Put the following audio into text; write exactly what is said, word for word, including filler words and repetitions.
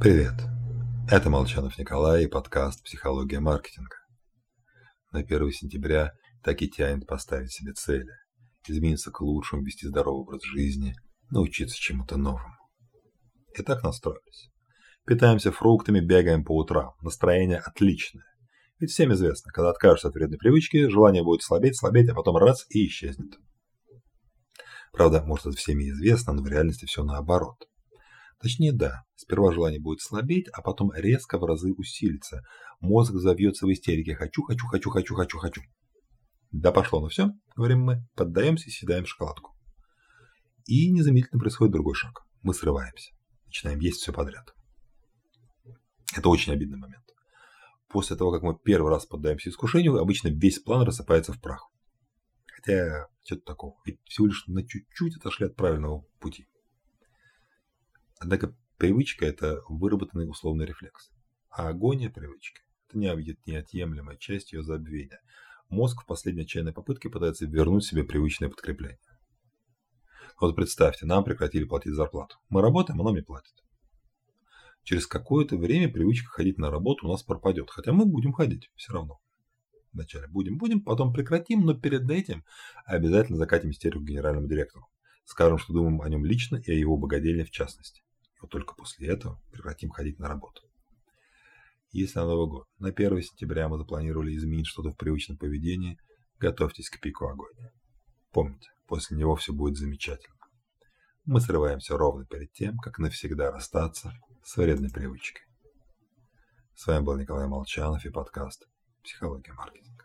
Привет! Это Молчанов Николай и подкаст «Психология маркетинга». На первое сентября так и тянет поставить себе цели, измениться к лучшему, вести здоровый образ жизни, научиться чему-то новому. И так настроились. Питаемся фруктами, бегаем по утрам. Настроение отличное. Ведь всем известно, когда откажешься от вредной привычки, желание будет слабеть, слабеть, а потом раз и исчезнет. Правда, может, это всем известно, но в реальности все наоборот. Точнее, да, сперва желание будет слабеть, а потом резко в разы усилится. Мозг завьется в истерике «хочу, хочу, хочу, хочу, хочу, хочу». Да пошло, но все, говорим мы, поддаемся и съедаем шоколадку. И незамедлительно происходит другой шаг. Мы срываемся, начинаем есть все подряд. Это очень обидный момент. После того, как мы первый раз поддаемся искушению, обычно весь план рассыпается в прах. Хотя, что-то такого. Ведь всего лишь на чуть-чуть отошли от правильного пути. Однако привычка – это выработанный условный рефлекс. А агония привычки – это неотъемлемая часть ее забвения. Мозг в последней отчаянной попытке пытается вернуть себе привычное подкрепление. Вот представьте, нам прекратили платить зарплату. Мы работаем, а нам не платят. Через какое-то время привычка ходить на работу у нас пропадет. Хотя мы будем ходить все равно. Вначале будем-будем, потом прекратим, но перед этим обязательно закатим истерику генеральному директору. Скажем, что думаем о нем лично и о его богадельне в частности. И вот только после этого прекратим ходить на работу. Если на Новый год, на первое сентября мы запланировали изменить что-то в привычном поведении, готовьтесь к пику агонии. Помните, после него все будет замечательно. Мы срываемся ровно перед тем, как навсегда расстаться с вредной привычкой. С вами был Николай Молчанов и подкаст «Психология маркетинга».